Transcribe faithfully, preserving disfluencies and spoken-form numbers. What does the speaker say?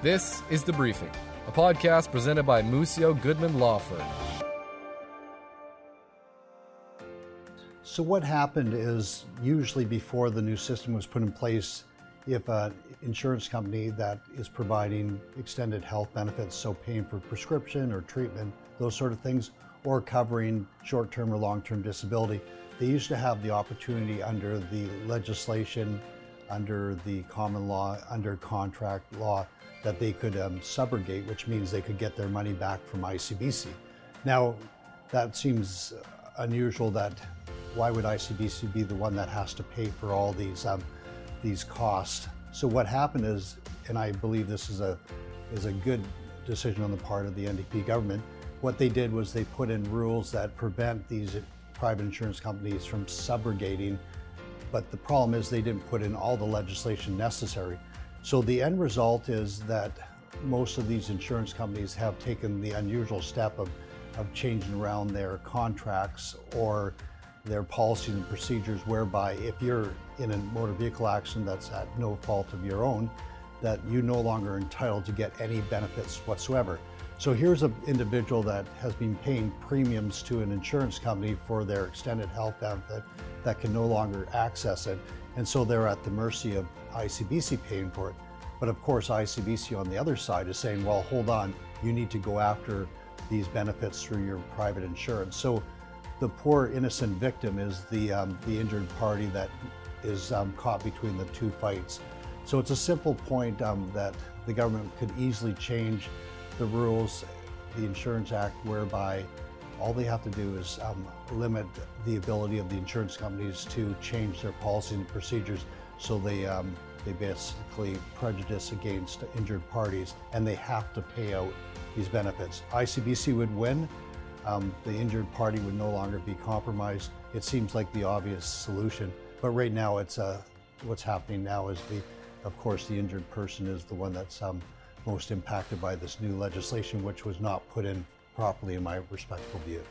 This is The Briefing, a podcast presented by Musio Goodman Lawford. So what happened is, usually before the new system was put in place, if an insurance company that is providing extended health benefits, so paying for prescription or treatment, those sort of things, or covering short-term or long-term disability, they used to have the opportunity under the legislation, under the common law, under contract law, that they could um, subrogate, which means they could get their money back from I C B C. Now, that seems unusual. That why would I C B C be the one that has to pay for all these um, these costs? So what happened is, and I believe this is a is a good decision on the part of the N D P government, what they did was they put in rules that prevent these private insurance companies from subrogating, but the problem is they didn't put in all the legislation necessary. So the end result is that most of these insurance companies have taken the unusual step of, of changing around their contracts or their policies and procedures, whereby if you're in a motor vehicle accident that's at no fault of your own, that you no longer are entitled to get any benefits whatsoever. So here's an individual that has been paying premiums to an insurance company for their extended health benefit that can no longer access it, and so they're at the mercy of I C B C paying for it. But of course, I C B C on the other side is saying, well, hold on, you need to go after these benefits through your private insurance. So the poor innocent victim is the, um, the injured party that is um, caught between the two fights. So it's a simple point um, that the government could easily change the rules, the Insurance Act, whereby all they have to do is um, limit the ability of the insurance companies to change their policy and procedures, so they um, they basically prejudice against injured parties, and they have to pay out these benefits. I C B C would win. Um, the injured party would no longer be compromised. It seems like the obvious solution, but right now it's uh, what's happening now is the, of course, the injured person is the one that's um, most impacted by this new legislation, which was not put in properly in my respectful view.